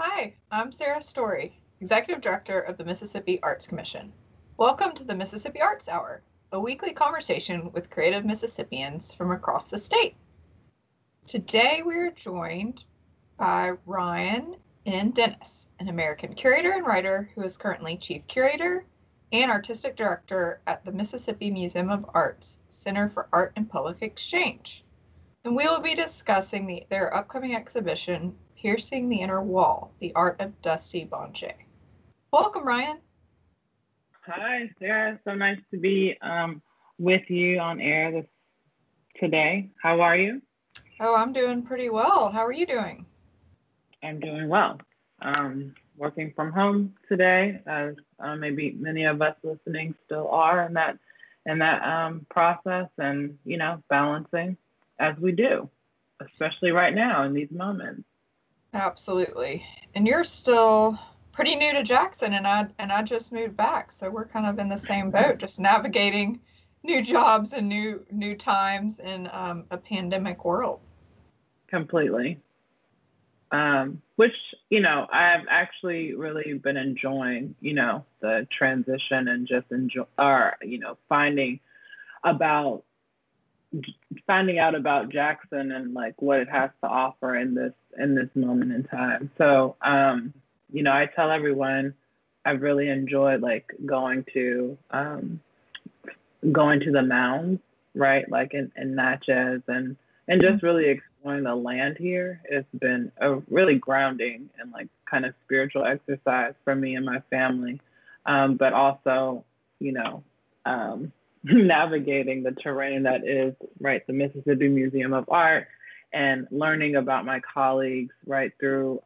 Hi, I'm Sarah Story, Executive Director of the Mississippi Arts Commission. Welcome to the Mississippi Arts Hour, a weekly conversation with creative Mississippians from across the state. Today we're joined by Ryan N. Dennis, an American curator and writer who is currently Chief Curator and Artistic Director at the Mississippi Museum of Art's Center for Art and Public Exchange. And we will be discussing their upcoming exhibition, Piercing the Inner Wall, The Art of Dusty Bongé. Welcome, Ryan. Hi, Sarah. So nice to be with you on air today. How are you? Oh, I'm doing pretty well. How are you doing? I'm doing well. Working from home today, as maybe many of us listening still are in that process, and balancing as we do, especially right now in these moments. Absolutely. And you're still pretty new to Jackson, and I just moved back, so we're kind of in the same boat, just navigating new jobs and new times in a pandemic world. Completely. Which, I've actually really been enjoying, the transition and just finding out about Jackson and like what it has to offer in this moment in time. So, I tell everyone I've really enjoyed like going to the mounds, right? Like in Natchez and just really exploring the land here. It's been a really grounding and like kind of spiritual exercise for me and my family, but also, navigating the terrain that is, right, the Mississippi Museum of Art, and learning about my colleagues, right, through,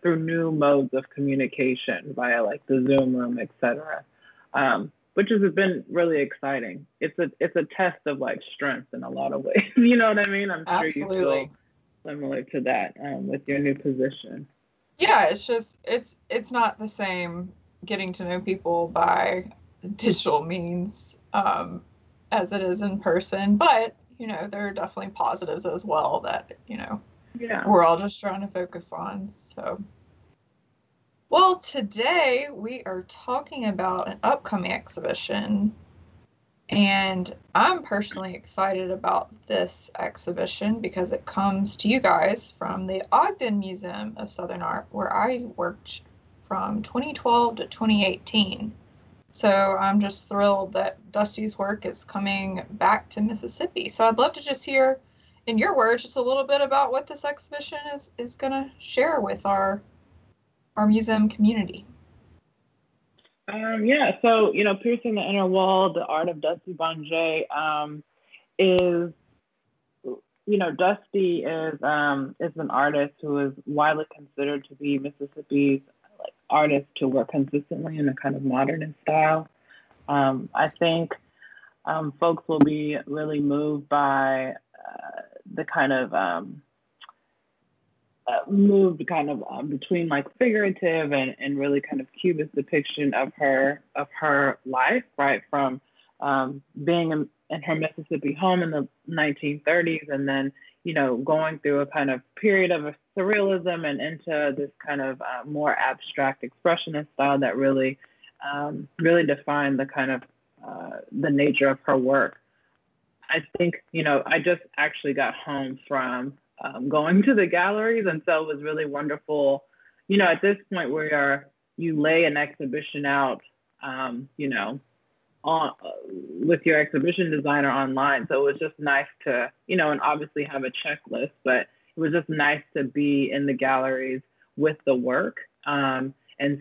through new modes of communication via like the Zoom room, et cetera, which has been really exciting. It's a test of like strength in a lot of ways. You know what I mean? I'm sure Absolutely. You feel similar to that with your new position. Yeah, it's just it's not the same getting to know people by digital means as it is in person, but there are definitely positives as well that we're all just trying to focus on. So. Well, today we are talking about an upcoming exhibition, and I'm personally excited about this exhibition because it comes to you guys from the Ogden Museum of Southern Art, where I worked from 2012 to 2018. So I'm just thrilled that Dusty's work is coming back to Mississippi. So I'd love to just hear, in your words, just a little bit about what this exhibition is going to share with our museum community. So, Piercing the Inner Wall, The Art of Dusty Bongé, is, Dusty is an artist who is widely considered to be Mississippi's like artist to work consistently in a kind of modernist style. I think folks will be really moved by the kind of between like figurative and really kind of cubist depiction of her life, right, from being in her Mississippi home in the 1930s, and then going through a kind of period of surrealism and into this kind of more abstract expressionist style that really really defined the kind of the nature of her work. I think I just actually got home from going to the galleries, and so it was really wonderful. At this point where you lay an exhibition out, with your exhibition designer online. So it was just nice to, and obviously have a checklist, but it was just nice to be in the galleries with the work and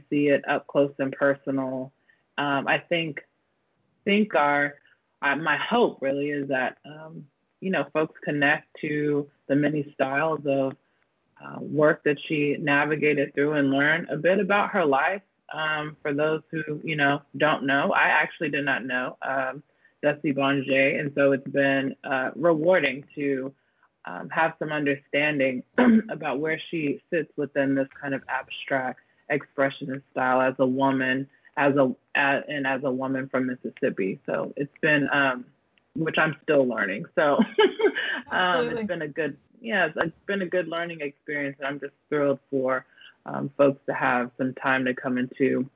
see it up close and personal. I think my hope really is that folks connect to the many styles of work that she navigated through and learn a bit about her life. For those who, you know, don't know, I actually did not know Dusty Bongé, and so it's been rewarding to have some understanding about where she sits within this kind of abstract expressionist style as a woman, as a woman from Mississippi. So it's been, which I'm still learning. So it's been a good, it's been a good learning experience, and I'm just thrilled for folks to have some time to come into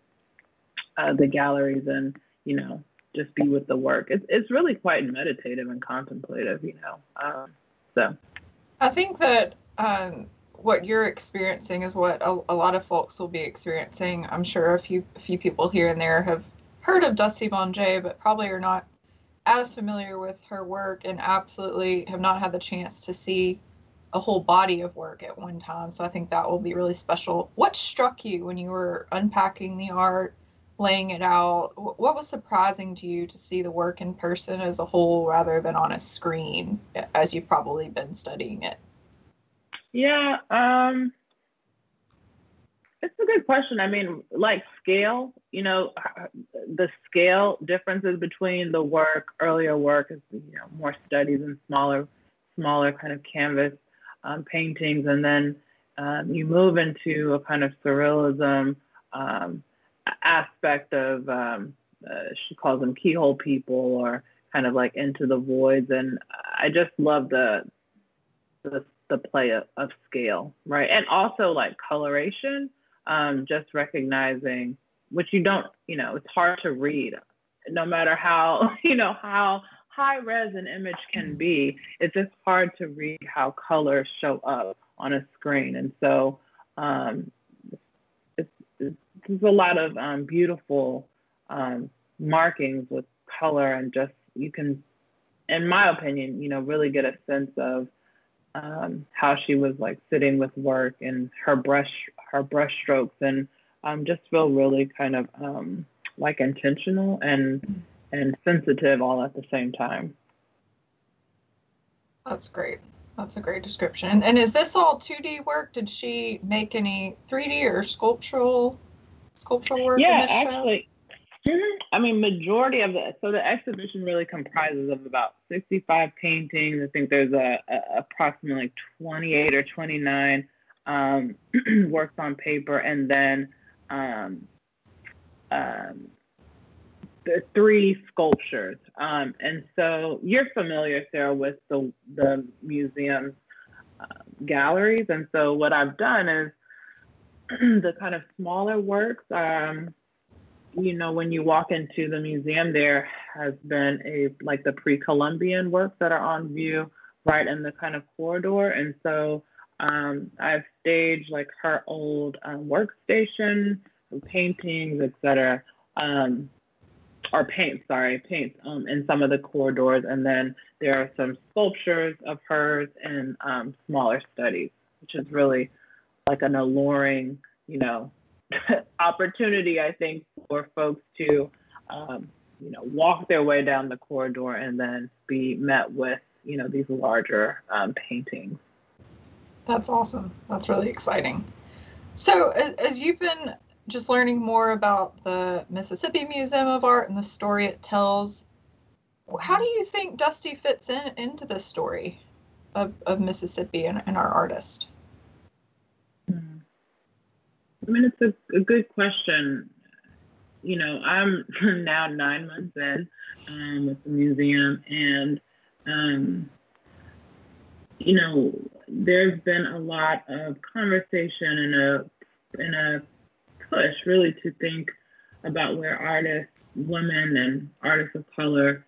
the galleries and, you know, just be with the work. It's really quite meditative and contemplative, you know. So I think that what you're experiencing is what a lot of folks will be experiencing. I'm sure a few people here and there have heard of Dusty Bongé, but probably are not as familiar with her work and absolutely have not had the chance to see a whole body of work at one time. So I think that will be really special. What struck you when you were unpacking the art, laying it out? What was surprising to you to see the work in person as a whole rather than on a screen, as you've probably been studying it? Yeah, it's a good question. I mean, like scale, you know, the scale differences between the work, earlier work is, you know, more studies and smaller kind of canvas paintings. And then you move into a kind of surrealism aspect of, she calls them keyhole people, or kind of like into the voids. And I just love the play of scale, right? And also like coloration, just recognizing, which you don't, you know, it's hard to read, no matter how, you know, how high res an image can be, it's just hard to read how colors show up on a screen. And so there's a lot of beautiful markings with color, and just, you can, in my opinion, you know, really get a sense of how she was like sitting with work and her brush strokes, and just feel really kind of like intentional and sensitive all at the same time. That's great. That's a great description. And is this all 2D work? Did she make any 3D or sculptural work in this actually, show? I mean, majority of the, so the exhibition really comprises of about 65 paintings. I think there's approximately 28 or 29 works on paper, and then three sculptures. And so you're familiar, Sarah, with the museum's galleries. And so what I've done is the kind of smaller works, you know, when you walk into the museum, there has been like the pre-Columbian works that are on view right in the kind of corridor. And so I've staged like her old workstation, paintings, etc. Paints in some of the corridors, and then there are some sculptures of hers and smaller studies, which is really like an alluring, you know, opportunity, I think, for folks to, you know, walk their way down the corridor and then be met with, you know, these larger paintings. That's awesome. That's really exciting. So as you've been just learning more about the Mississippi Museum of Art and the story it tells, how do you think Dusty fits into the story of Mississippi and our artist? I mean, it's a good question. You know, I'm now 9 months in with the museum, and, you know, there's been a lot of conversation and a push really to think about where artists, women and artists of color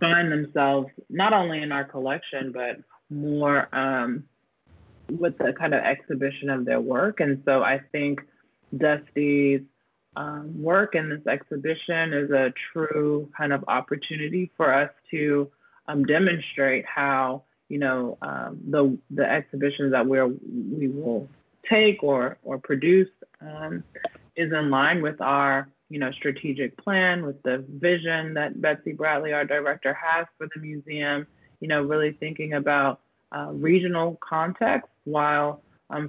find themselves, not only in our collection, but more with the kind of exhibition of their work. And so I think Dusty's work in this exhibition is a true kind of opportunity for us to demonstrate how, you know, the exhibitions that we will take or produce is in line with our, you know, strategic plan, with the vision that Betsy Bradley, our director, has for the museum, you know, really thinking about regional context while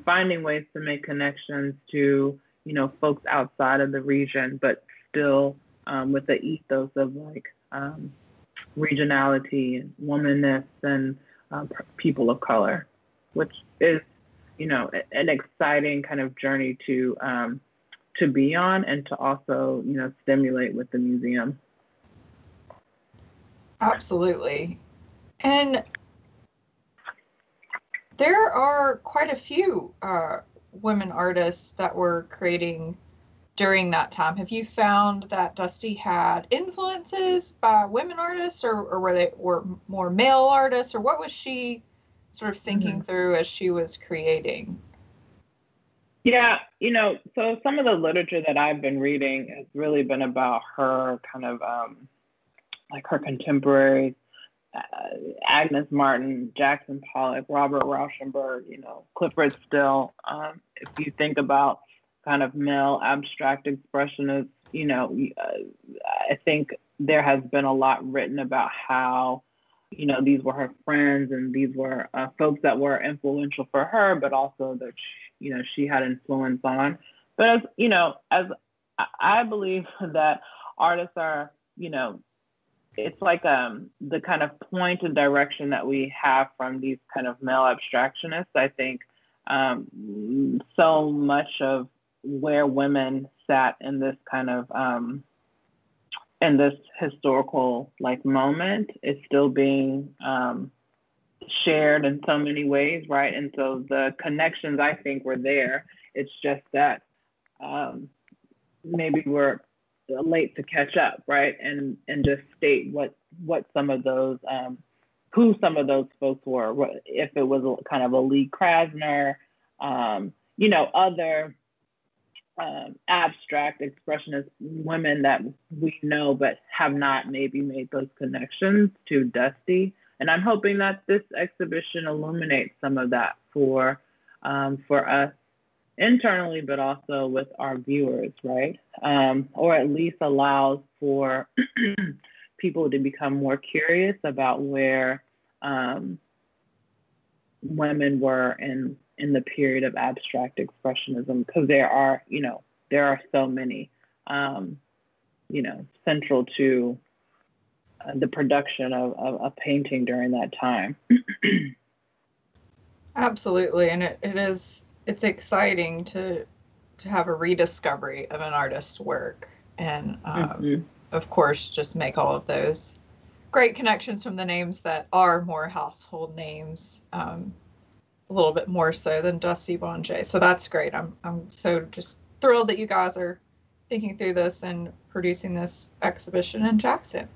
finding ways to make connections to, you know, folks outside of the region, but still with the ethos of like regionality and womanness and people of color, which is, you know, an exciting kind of journey to be on and to also, you know, stimulate with the museum. Absolutely. And there are quite a few women artists that were creating during that time. Have you found that Dusty had influences by women artists, or were they were more male artists, or what was she sort of thinking through as she was creating? Yeah, you know, so some of the literature that I've been reading has really been about her kind of like her contemporaries, Agnes Martin, Jackson Pollock, Robert Rauschenberg, you know, Clyfford Still. If you think about kind of male abstract expressionists, you know, I think there has been a lot written about how, you know, these were her friends and these were folks that were influential for her, but also that, you know, she had influence on. But, as you know, as I believe that artists are, you know, it's like the kind of point and direction that we have from these kind of male abstractionists. I think so much of where women sat in this kind of in this historical like moment is still being shared in so many ways, right? And so the connections, I think, were there. It's just that maybe we're late to catch up, right? And just state what some of those who some of those folks were. If it was kind of a Lee Krasner, you know, other abstract expressionist women that we know but have not maybe made those connections to Dusty. And I'm hoping that this exhibition illuminates some of that for us internally, but also with our viewers, right? Or at least allows for people to become more curious about where women were in the period of abstract expressionism, because there are, you know, there are so many, you know, central to the production of a painting during that time. Absolutely, and it's exciting to have a rediscovery of an artist's work, and of course, just make all of those great connections from the names that are more household names. A little bit more so than Dusty Bongé. So that's great. I'm so just thrilled that you guys are thinking through this and producing this exhibition in Jackson.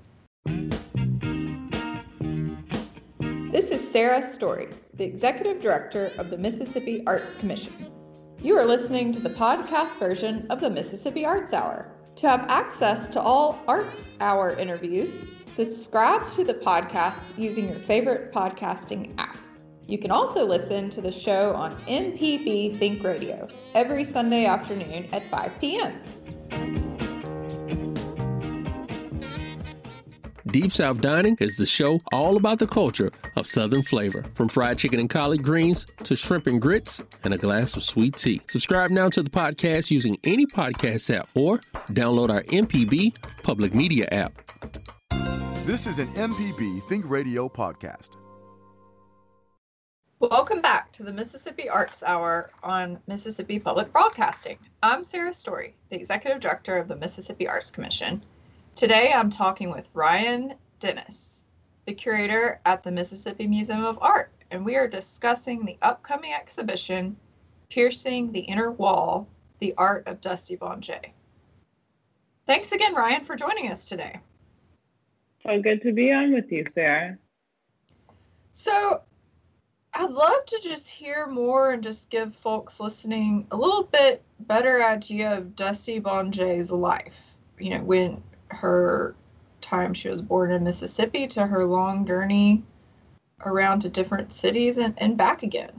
This is Sarah Story, the Executive Director of the Mississippi Arts Commission. You are listening to the podcast version of the Mississippi Arts Hour. To have access to all Arts Hour interviews, subscribe to the podcast using your favorite podcasting app. You can also listen to the show on MPB Think Radio every Sunday afternoon at 5 p.m. Deep South Dining is the show all about the culture of Southern flavor, from fried chicken and collard greens to shrimp and grits and a glass of sweet tea. Subscribe now to the podcast using any podcast app or download our MPB Public Media app. This is an MPB Think Radio podcast. Welcome back to the Mississippi Arts Hour on Mississippi Public Broadcasting. I'm Sarah Story, the Executive Director of the Mississippi Arts Commission. Today I'm talking with Ryan Dennis, the curator at the Mississippi Museum of Art, and we are discussing the upcoming exhibition, Piercing the Inner Wall, the Art of Dusty Bongé. Thanks again, Ryan, for joining us today. So good to be on with you, Sarah. So, I'd love to just hear more and just give folks listening a little bit better idea of Dusty Bongé's life. You know, when her time she was born in Mississippi to her long journey around to different cities and back again.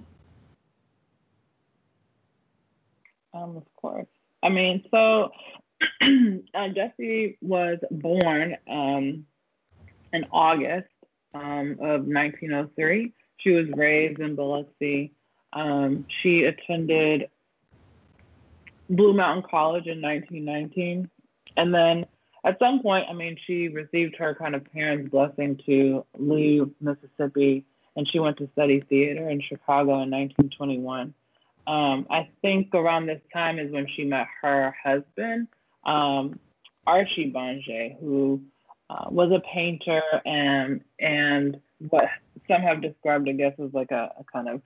Of course. I mean, so Dusty was born in August of 1903. She was raised in Biloxi, She attended Blue Mountain College in 1919. And then at some point, I mean, she received her kind of parents' blessing to leave Mississippi, and she went to study theater in Chicago in 1921. I think around this time is when she met her husband, Archie Bongé, who was a painter and what some have described, I guess, as like a kind of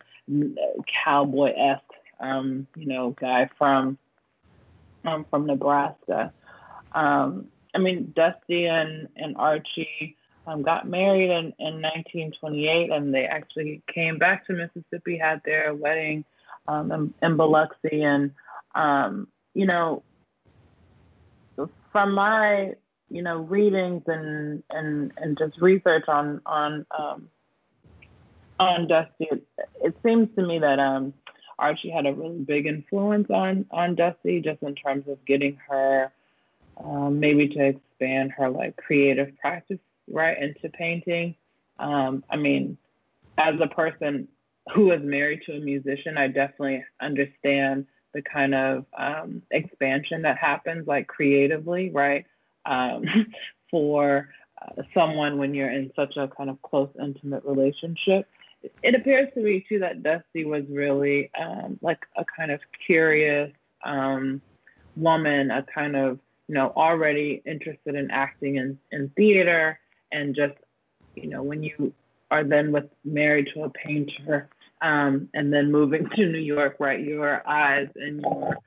cowboy-esque, you know, guy from Nebraska. I mean, Dusty and Archie got married in 1928, and they actually came back to Mississippi, had their wedding in Biloxi. And, you know, from my, you know, readings and just research on Dusty, it seems to me that Archie had a really big influence on Dusty, just in terms of getting her maybe to expand her like creative practice right into painting. I mean, as a person who is married to a musician, I definitely understand the kind of expansion that happens like creatively, right? For someone when you're in such a kind of close, intimate relationship. It appears to me too that Dusty was really like a kind of curious woman, a kind of, you know, already interested in acting in theater, and just, you know, when you are then married to a painter and then moving to New York, right, your eyes and your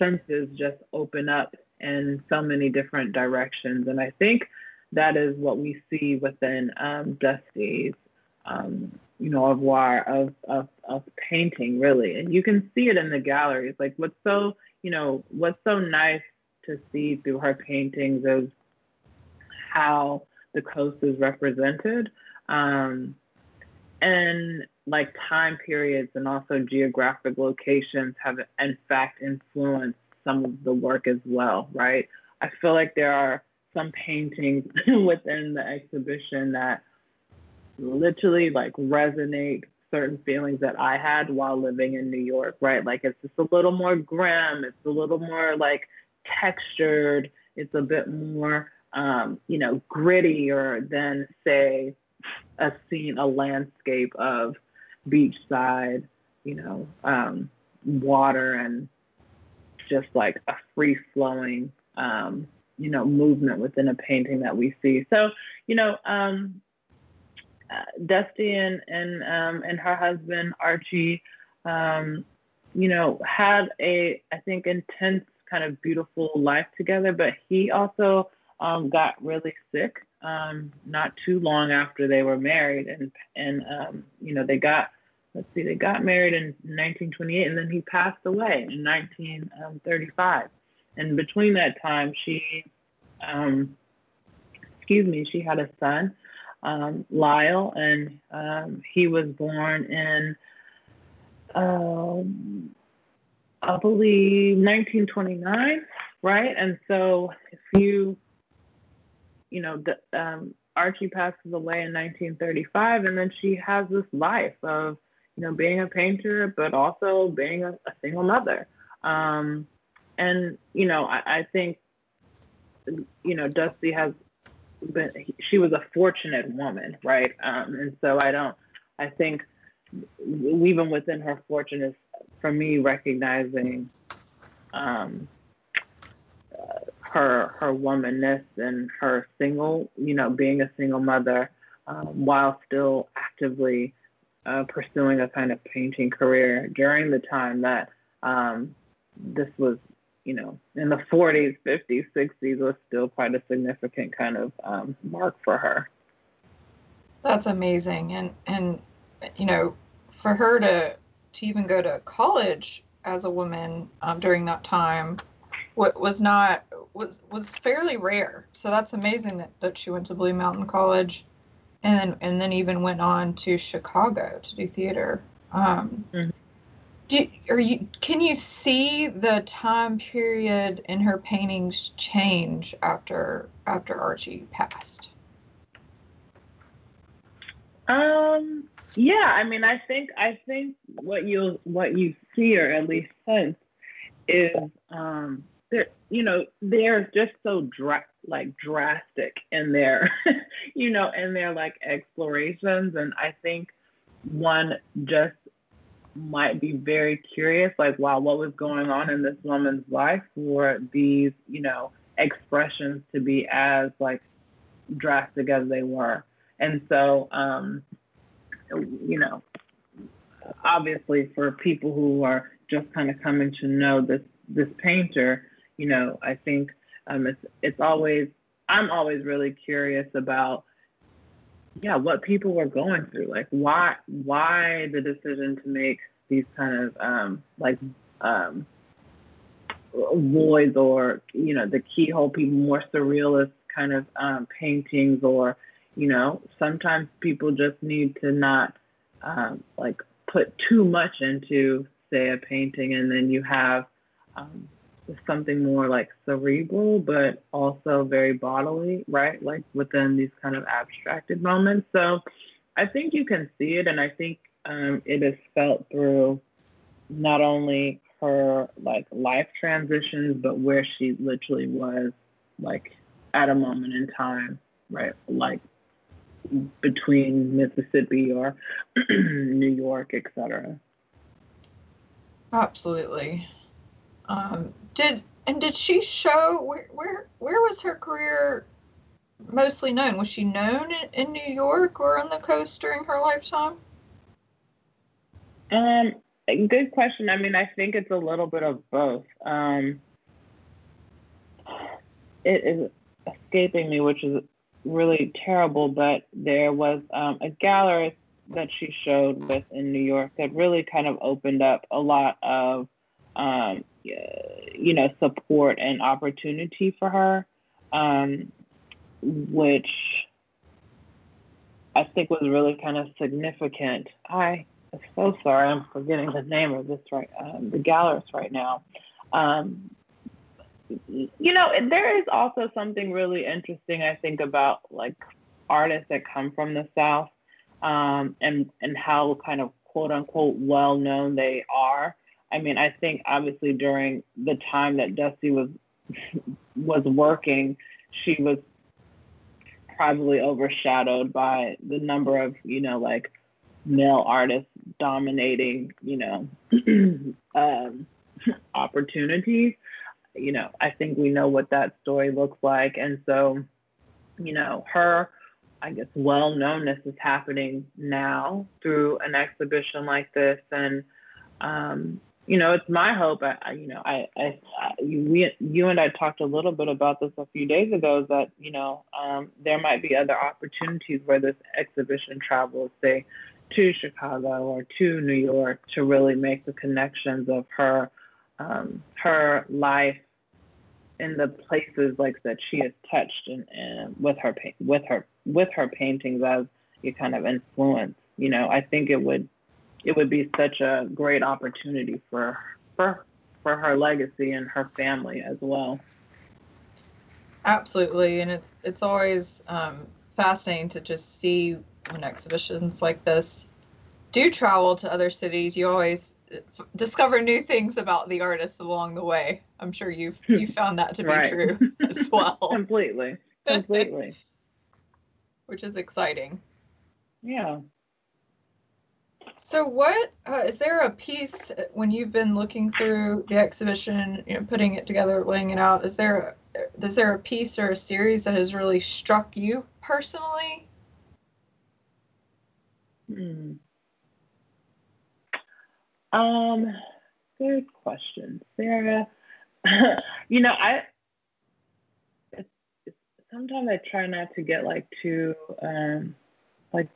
senses just open up in so many different directions. And I think that is what we see within Dusty's, you know, avoir of painting, really. And you can see it in the galleries. Like what's so nice to see through her paintings is how the coast is represented, and like time periods and also geographic locations have in fact influenced some of the work as well, right? I feel like there are some paintings within the exhibition that literally like resonate certain feelings that I had while living in New York, right? Like it's just a little more grim, it's a little more like textured, it's a bit more, you know, grittier than say a landscape of beachside, you know, water and just like a free flowing, you know, movement within a painting that we see. So, you know, Dusty and her husband, Archie, you know, had I think, intense kind of beautiful life together, but he also got really sick not too long after they were married, and you know, they got married in 1928, and then he passed away in 1935. And between that time, she had a son, Lyle, and he was born in, I believe, 1929, right? And so if you know, Archie passes away in 1935, and then she has this life of, you know, being a painter, but also being a single mother. And, you know, I think, you know, Dusty she was a fortunate woman, right? And so I think even within her fortune is, for me, recognizing her womanness and her single, you know, being a single mother while still actively pursuing a kind of painting career during the time that this was, you know, in the 40s, 50s, 60s was still quite a significant kind of mark for her. That's amazing. And you know, for her to even go to college as a woman during that time was fairly rare. So that's amazing that she went to Blue Mountain College. And then even went on to Chicago to do theater. Mm-hmm. Can you see the time period in her paintings change after Archie passed? Yeah, I mean, I think what you see, or at least sense, is they're just so drastic in their in their explorations, and I think one just might be very curious, wow, what was going on in this woman's life for these expressions to be as drastic as they were. And so obviously for people who are just kind of coming to know this painter, I think it's always, I'm always really curious about what people were going through, why the decision to make these kind of voids, or the keyhole people, more surrealist kind of paintings, or sometimes people just need to not put too much into, say, a painting, and then you have something more cerebral but also very bodily, right, within these kind of abstracted moments. So I think you can see it, and I think it is felt through not only her life transitions, but where she literally was at a moment in time, right, between Mississippi or New York, etc. Absolutely. Did she show where was her career mostly known? Was she known in New York or on the coast during her lifetime? Good question. I mean, I think it's a little bit of both. It is escaping me, which is really terrible, but there was a gallerist that she showed with in New York that really kind of opened up a lot of support and opportunity for her, which I think was really kind of significant. I am so sorry, I'm forgetting the name of this the gallerist right now. There is also something really interesting, I think, about artists that come from the South, and how kind of quote unquote well known they are. I mean, I think obviously during the time that Dusty was working, she was probably overshadowed by the number of, male artists dominating, opportunities. I think we know what that story looks like. And so, her, I guess, well-knownness is happening now through an exhibition like this. And, it's my hope, you and I talked a little bit about this a few days ago, that, there might be other opportunities where this exhibition travels, say, to Chicago or to New York, to really make the connections of her life in the places that she has touched, and with her paintings as a kind of influence. I think it would be such a great opportunity for her legacy and her family as well. Absolutely, and it's always fascinating to just see when exhibitions like this do travel to other cities. You always discover new things about the artists along the way. I'm sure you found that to be right. True as well. Completely. Which is exciting. Yeah. So what, is there a piece when you've been looking through the exhibition, putting it together, laying it out, is there a piece or a series that has really struck you personally? Good question, Sarah. Sometimes I try not to get not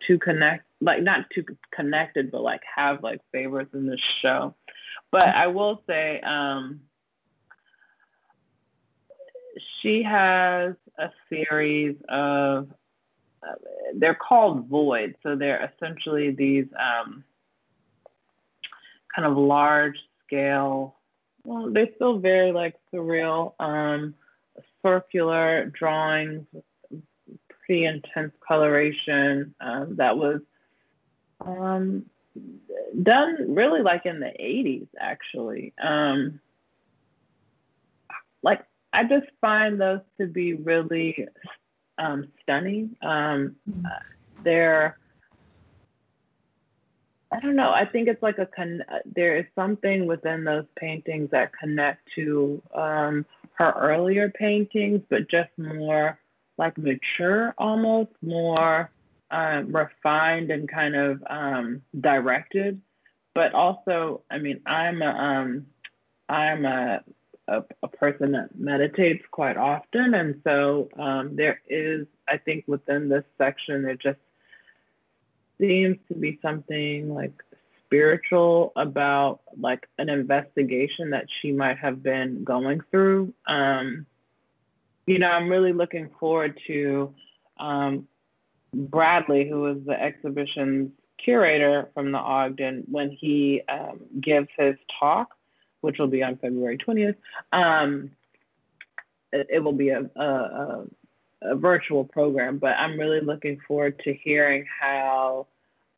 too connected, but have favorites in this show. But I will say, she has a series of, they're called voids. So they're essentially these kind of large scale, well, they're still very surreal, circular drawings, pretty intense coloration, that was Done really like in the 80s, actually. Like, I just find those to be really stunning. They're, I don't know, I think it's like a, there is something within those paintings that connect to her earlier paintings, but just more like mature, almost more refined and kind of directed. But also, I mean, I'm a person that meditates quite often, and so there is, I think, within this section, there just seems to be something like spiritual about like an investigation that she might have been going through. You know, I'm really looking forward to Bradley, who is the exhibition's curator from the Ogden, when he gives his talk, which will be on February 20th. It will be a virtual program, but I'm really looking forward to hearing how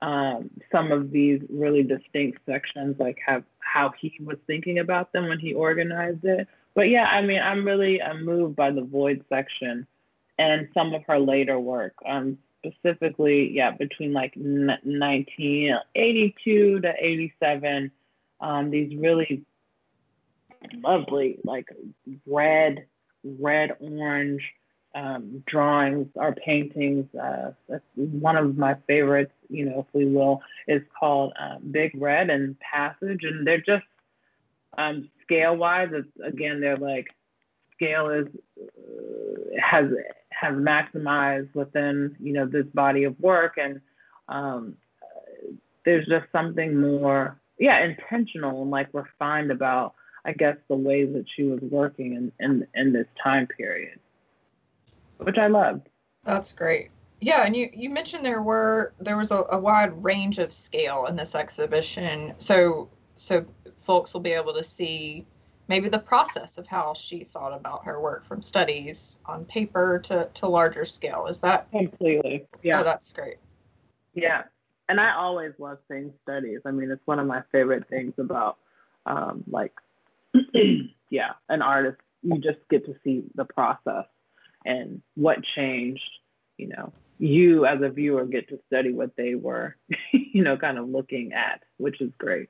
some of these really distinct sections, like how he was thinking about them when he organized it. But yeah, I mean, I'm really moved by the void section and some of her later work, specifically, yeah, between like 1982 to 87, these really lovely, like red-orange drawings or paintings. That's one of my favorites, you know, if we will, is called Big Red and Passage. And they're just, scale-wise, again, they're like, scale is, has maximized within, you know, this body of work. And there's just something more, yeah, intentional and like refined about, I guess, the ways that she was working in this time period, which I loved. That's great. Yeah, and you mentioned there was a wide range of scale in this exhibition, so folks will be able to see maybe the process of how she thought about her work, from studies on paper to larger scale. Is that completely? Yeah. Oh, that's great. Yeah, and I always love seeing studies. I mean, it's one of my favorite things about like yeah, an artist. You just get to see the process and what changed. You know, you as a viewer get to study what they were, you know, kind of looking at, which is great.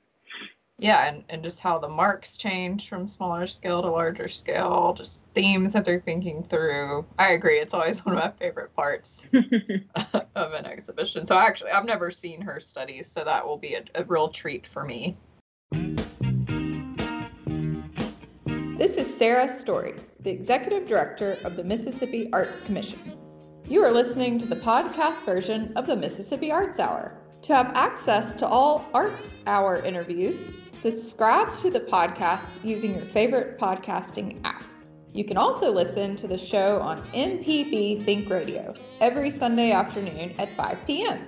Yeah, and just how the marks change from smaller scale to larger scale, just themes that they're thinking through. I agree, it's always one of my favorite parts of an exhibition. So actually, I've never seen her studies, so that will be a real treat for me. This is Sarah Story, the Executive Director of the Mississippi Arts Commission. You are listening to the podcast version of the Mississippi Arts Hour. To have access to all Arts Hour interviews, subscribe to the podcast using your favorite podcasting app. You can also listen to the show on MPB Think Radio every Sunday afternoon at 5 p.m.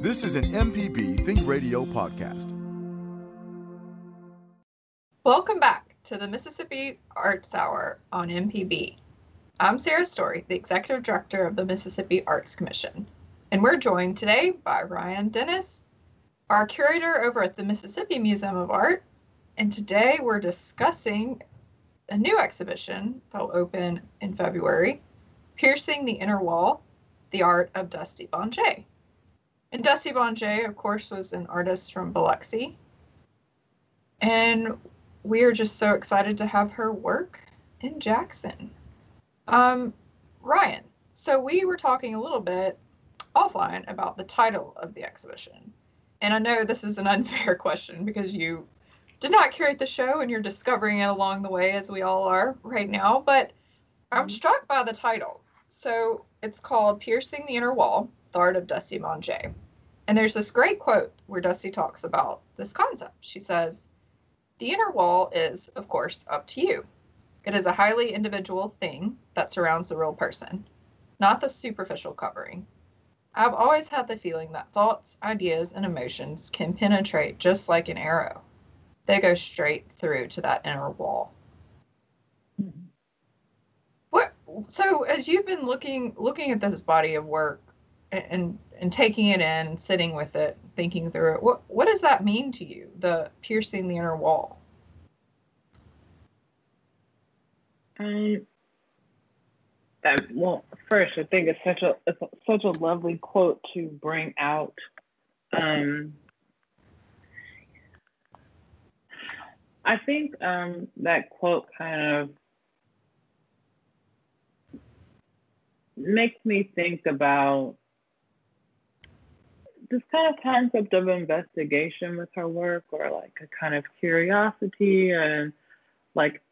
This is an MPB Think Radio podcast. Welcome back to the Mississippi Arts Hour on MPB. I'm Sarah Story, the Executive Director of the Mississippi Arts Commission, and we're joined today by Ryan Dennis, our curator over at the Mississippi Museum of Art, and today we're discussing a new exhibition that'll open in February, Piercing the Inner Wall, the Art of Dusty Bongé. And Dusty Bongé, of course, was an artist from Biloxi. And we are just so excited to have her work in Jackson. Ryan, so we were talking a little bit offline about the title of the exhibition. And I know this is an unfair question because you did not curate the show and you're discovering it along the way, as we all are right now. But I'm struck by the title. So It's called Piercing the Inner Wall, the Art of Dusty Bongé. And there's this great quote where Dusty talks about this concept. She says, "The inner wall is, of course, up to you. It is a highly individual thing that surrounds the real person, not the superficial covering. I've always had the feeling that thoughts, ideas, and emotions can penetrate just like an arrow. They go straight through to that inner wall." So as you've been looking at this body of work and taking it in and sitting with it, thinking through it, what does that mean to you, the piercing the inner wall? First, I think it's such a lovely quote to bring out I think that quote kind of makes me think about this kind of concept of investigation with her work, or like a kind of curiosity, and like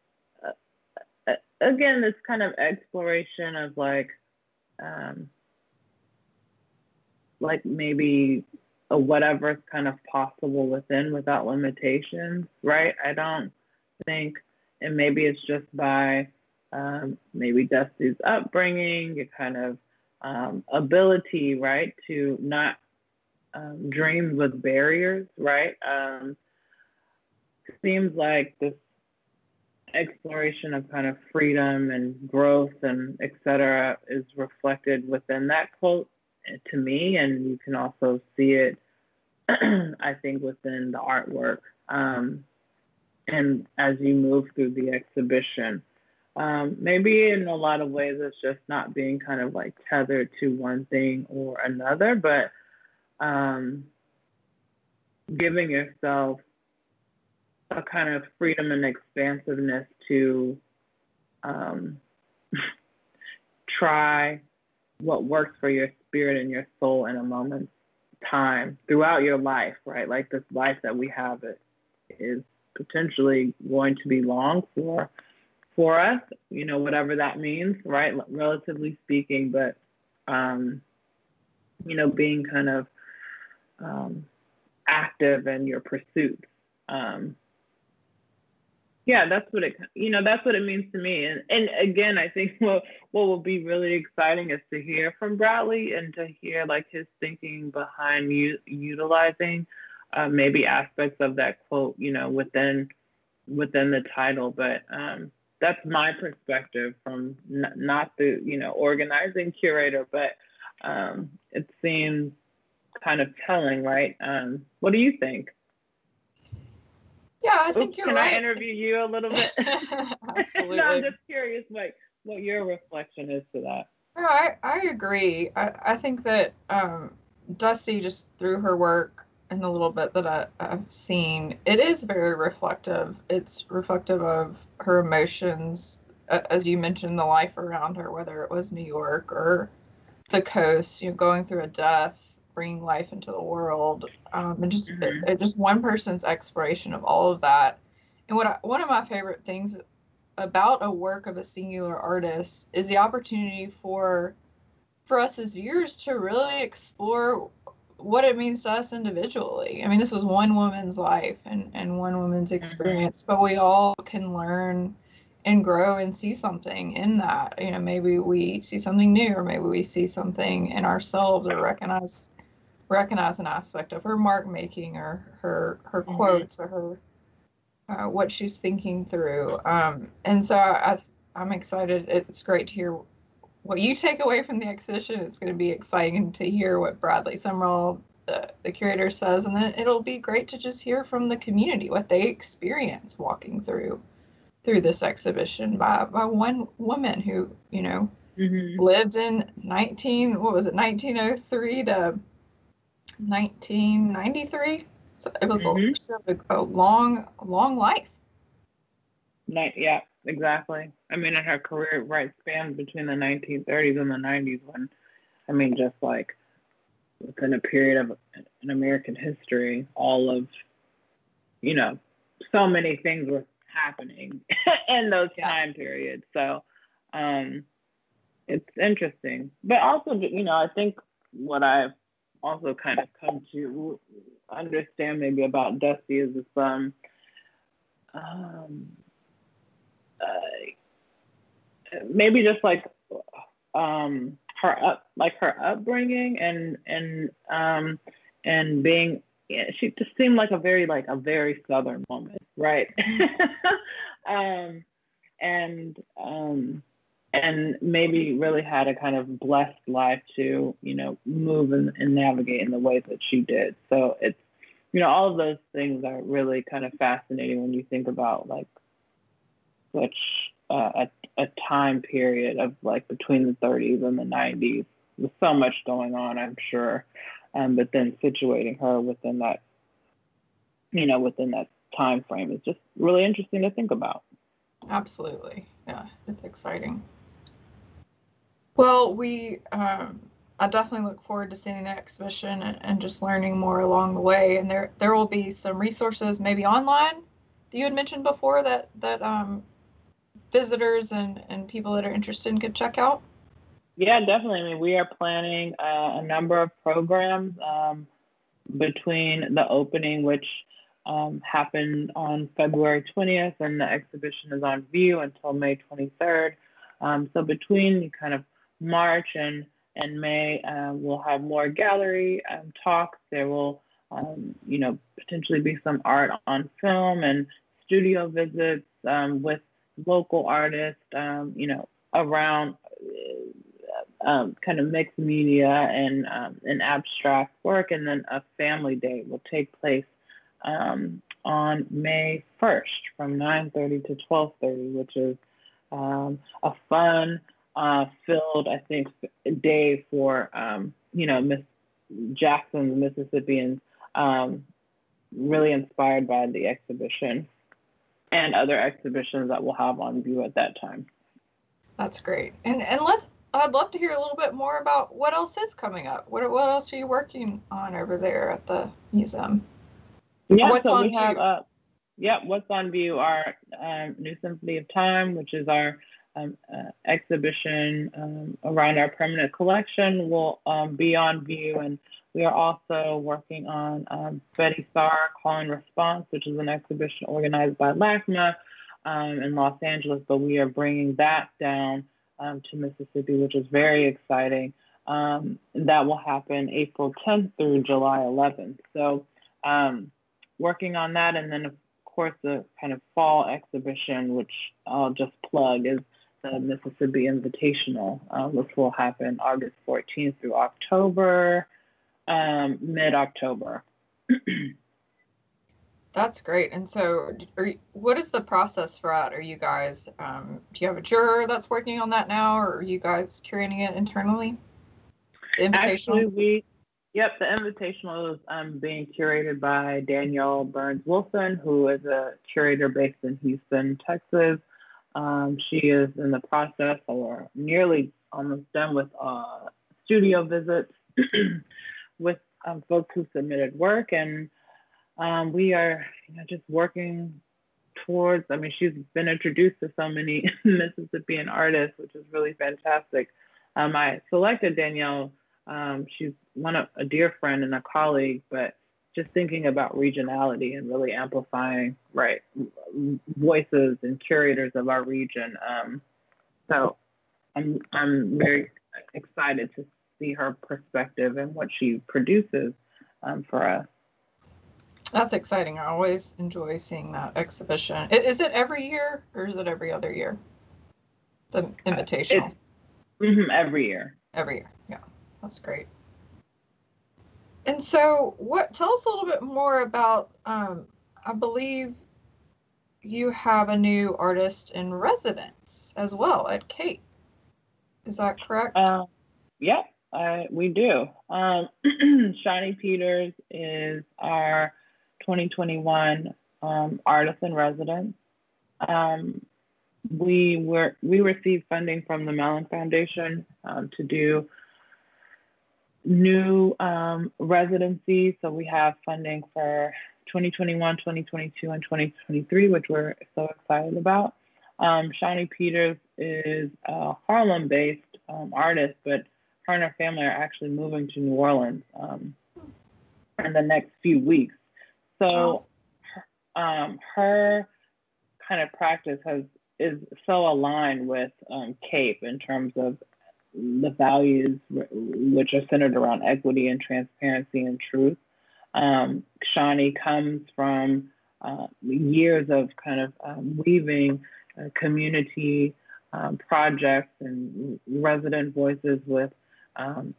again this kind of exploration of like maybe a whatever's kind of possible within, without limitations, right? I don't think, and maybe it's just by maybe Dusty's upbringing, a kind of ability, right, to not dream with barriers, right? Seems like this exploration of kind of freedom and growth and et cetera is reflected within that quote to me, and you can also see it, I think, within the artwork and as you move through the exhibition. Maybe in a lot of ways it's just not being kind of like tethered to one thing or another, but giving yourself a kind of freedom and expansiveness to try what works for your spirit and your soul in a moment's time throughout your life, right? Like this life that we have, it is potentially going to be long for us, you know, whatever that means, right? Relatively speaking, but, you know, being kind of active in your pursuits. Yeah, that's what it means to me. And again, I think what will be really exciting is to hear from Bradley and to hear like his thinking behind utilizing maybe aspects of that quote, you know, within the title, but, that's my perspective from not the, you know, organizing curator, but it seems kind of telling, right? What do you think? Yeah, I think you're right. Can I interview you a little bit? Absolutely. No, I'm just curious, like, what your reflection is to that. No, I agree. I think that Dusty, just through her work and the little bit that I've seen, it is very reflective. It's reflective of her emotions, as you mentioned, the life around her, whether it was New York or the coast, you know, going through a death, bringing life into the world, and just mm-hmm. Just one person's exploration of all of that. And one of my favorite things about a work of a singular artist is the opportunity for us as viewers to really explore what it means to us individually. I mean, this was one woman's life and one woman's experience, but we all can learn and grow and see something in that. You know, maybe we see something new, or maybe we see something in ourselves, or recognize an aspect of her mark making, or her mm-hmm. quotes, or her what she's thinking through. And so I'm excited. It's great to hear what you take away from the exhibition. It's going to be exciting to hear what Bradley Sumrall, the curator, says, and then it'll be great to just hear from the community what they experience walking through this exhibition by one woman who, you know, mm-hmm. lived in 1903 to 1993. So it was mm-hmm. a long life. Yeah. Exactly. I mean, in her career, right, spanned between the 1930s and the 90s, when, I mean, just like within a period of in American history, all of, you know, so many things were happening in those time periods. So it's interesting. But also, you know, I think what I've also kind of come to understand maybe about Dusty is this, maybe just like her upbringing and being, yeah, she just seemed like a very Southern woman, right? And maybe really had a kind of blessed life to, you know, move and navigate in the ways that she did. So it's, you know, all of those things are really kind of fascinating when you think about like such a time period of like between the 30s and the 90s. There's so much going on, I'm sure. But then situating her within that, you know, within that time frame is just really interesting to think about. Absolutely. Yeah, it's exciting. Well, I definitely look forward to seeing the exhibition and just learning more along the way. And there will be some resources maybe online that you had mentioned before that visitors and people that are interested could check out. Yeah, definitely. I mean, we are planning a number of programs between the opening, which happened on February 20th, and the exhibition is on view until May 23rd. So between kind of March and May, we'll have more gallery talks. There will, you know, potentially be some art on film and studio visits with local artists, you know, around kind of mixed media and abstract work, and then a family day will take place on May 1st from 9:30 to 12:30, which is a fun, filled, I think, day for you know, Miss Jackson's Mississippians, really inspired by the exhibition and other exhibitions that we'll have on view at that time. That's great, and I'd love to hear a little bit more about what else is coming up. What else are you working on over there at the museum? Yeah, what's so on view? What's on view? Our New Symphony of Time, which is our exhibition around our permanent collection, will be on view, and we are also working on Betty Starr, Call and Response, which is an exhibition organized by LACMA in Los Angeles, but we are bringing that down to Mississippi, which is very exciting. That will happen April 10th through July 11th. So working on that, and then of course the kind of fall exhibition, which I'll just plug, is the Mississippi Invitational, which will happen August 14th through October, mid-October. That's great. And so what is the process for that? Are you guys, do you have a juror that's working on that now, or are you guys curating it internally? The Invitational? Actually, the Invitational is being curated by Danielle Burns-Wilson, who is a curator based in Houston, Texas. She is in the process, or nearly almost done with studio visits with folks who submitted work, and we are, you know, just working towards, I mean, she's been introduced to so many Mississippian artists, which is really fantastic. I selected Danielle. She's a dear friend and a colleague, but just thinking about regionality and really amplifying, right, voices and curators of our region. So I'm very excited to see her perspective and what she produces for us. That's exciting. I always enjoy seeing that exhibition. Is it every year, or is it every other year? The Invitational. Every year. Every year. Yeah, that's great. And so, tell us a little bit more about, I believe you have a new artist in residence as well at CATE. Is that correct? We do. Shani Peters is our 2021 artist in residence. We received funding from the Mellon Foundation to do new residencies. So we have funding for 2021, 2022, and 2023, which we're so excited about. Shani Peters is a Harlem-based artist, but her and her family are actually moving to New Orleans in the next few weeks. So her kind of practice is so aligned with CAPE in terms of the values which are centered around equity and transparency and truth. Shani comes from years of kind of weaving community projects and resident voices with,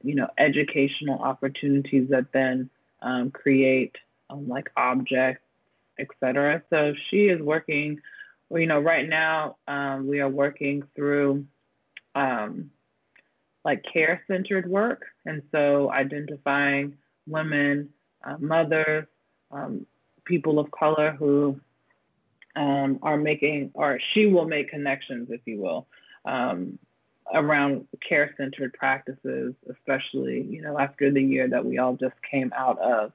you know, educational opportunities that then create like objects, et cetera. So she is working, you know, right now we are working through like care-centered work. And so identifying women, mothers, people of color who are making, or she will make connections, if you will, around care-centered practices, especially, you know, after the year that we all just came out of.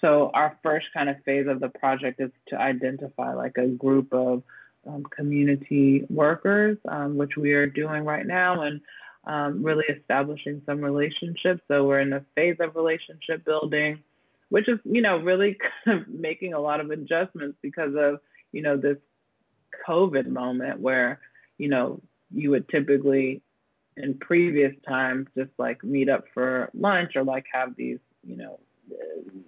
So our first kind of phase of the project is to identify like a group of community workers, which we are doing right now, and really establishing some relationships. So we're in a phase of relationship building, which is, you know, really kind of making a lot of adjustments because of, you know, this COVID moment where, you know, you would typically in previous times just like meet up for lunch or like have these, you know,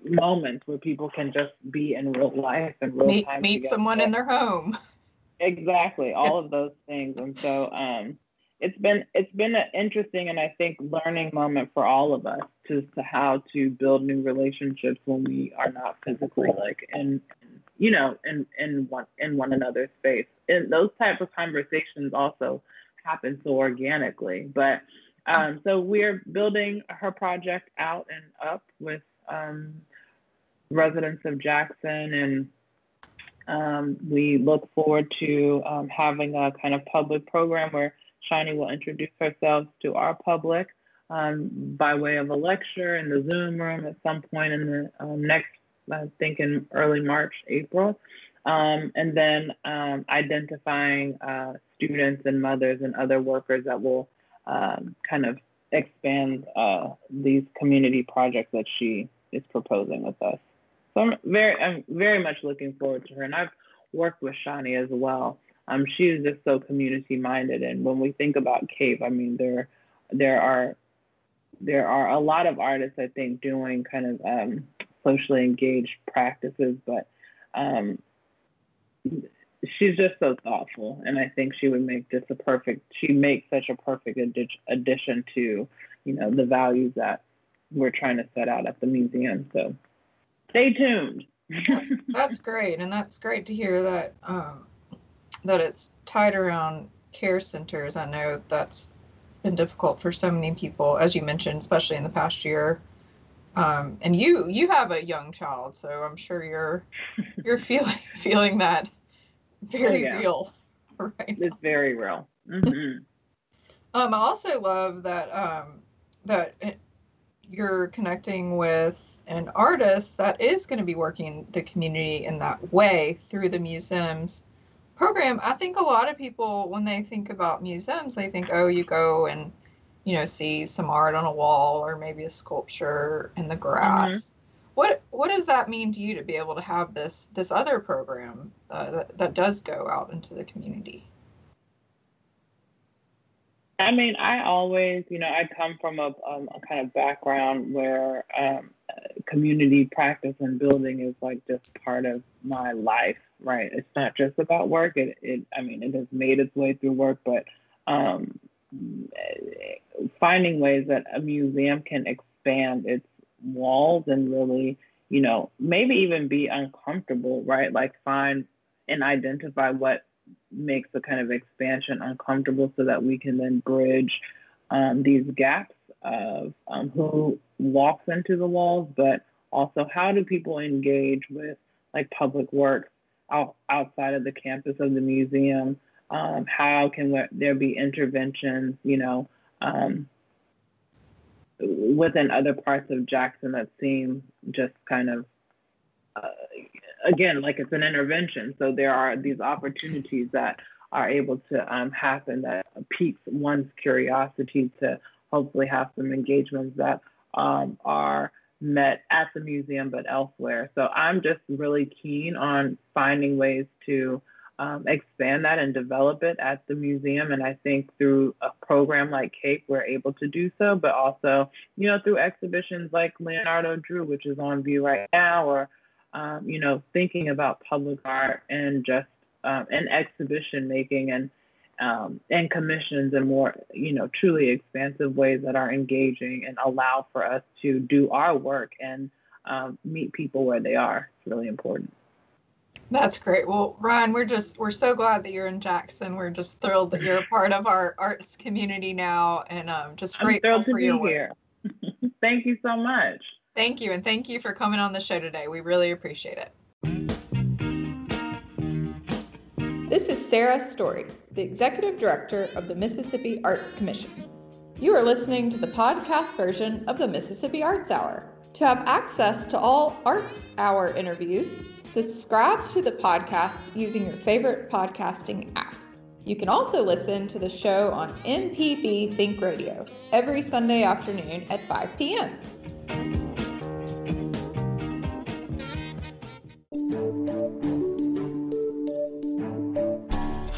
moments where people can just be in real life and real time. Meet someone in their home. Exactly, all of those things. And so it's been an interesting and I think learning moment for all of us to how to build new relationships when we are not physically like in, you know, in one another's space. And those types of conversations also happen so organically. But so we're building her project out and up with residents of Jackson, and we look forward to having a kind of public program where Shani will introduce herself to our public by way of a lecture in the Zoom room at some point in the next, I think in early March, April. And then identifying students and mothers and other workers that will kind of expand these community projects that she is proposing with us. So I'm very much looking forward to her. And I've worked with Shani as well. She is just so community-minded, and when we think about CAPE, I mean, there are a lot of artists, I think, doing kind of socially engaged practices, but she's just so thoughtful, and I think she would make just she makes such a perfect addition to, you know, the values that we're trying to set out at the museum. So stay tuned. That's great, and that's great to hear that. That it's tied around care centers. I know that's been difficult for so many people, as you mentioned, especially in the past year. And you have a young child, so I'm sure you're feeling that very real right now. It's very real. Mm-hmm. I also love that that you're connecting with an artist that is going to be working the community in that way through the museum's program. I think a lot of people, when they think about museums, they think, oh, you go and, you know, see some art on a wall or maybe a sculpture in the grass. Mm-hmm. What does that mean to you to be able to have this other program that does go out into the community? I mean, I always, you know, I come from a kind of background where community practice and building is like just part of my life, right? It's not just about work. It has made its way through work, but finding ways that a museum can expand its walls and really, you know, maybe even be uncomfortable, right? Like find and identify what makes the kind of expansion uncomfortable so that we can then bridge these gaps of who walks into the walls, but also how do people engage with like public works outside of the campus of the museum? How can there be interventions, you know, within other parts of Jackson that seem just kind of, again, like it's an intervention. So there are these opportunities that are able to happen, that piques one's curiosity to hopefully have some engagements that are met at the museum but elsewhere. So I'm just really keen on finding ways to expand that and develop it at the museum. And I think through a program like CATE, we're able to do so, but also, you know, through exhibitions like Leonardo Drew, which is on view right now, or, you know, thinking about public art and just and exhibition making and commissions in more, you know, truly expansive ways that are engaging and allow for us to do our work and meet people where they are. It's really important. That's great. Well, Ryan, we're so glad that you're in Jackson. We're just thrilled that you're a part of our arts community now, and just grateful for your work. Here. Thank you so much. Thank you, and thank you for coming on the show today. We really appreciate it. This is Sarah Story, the Executive Director of the Mississippi Arts Commission. You are listening to the podcast version of the Mississippi Arts Hour. To have access to all Arts Hour interviews, subscribe to the podcast using your favorite podcasting app. You can also listen to the show on MPB Think Radio every Sunday afternoon at 5 p.m.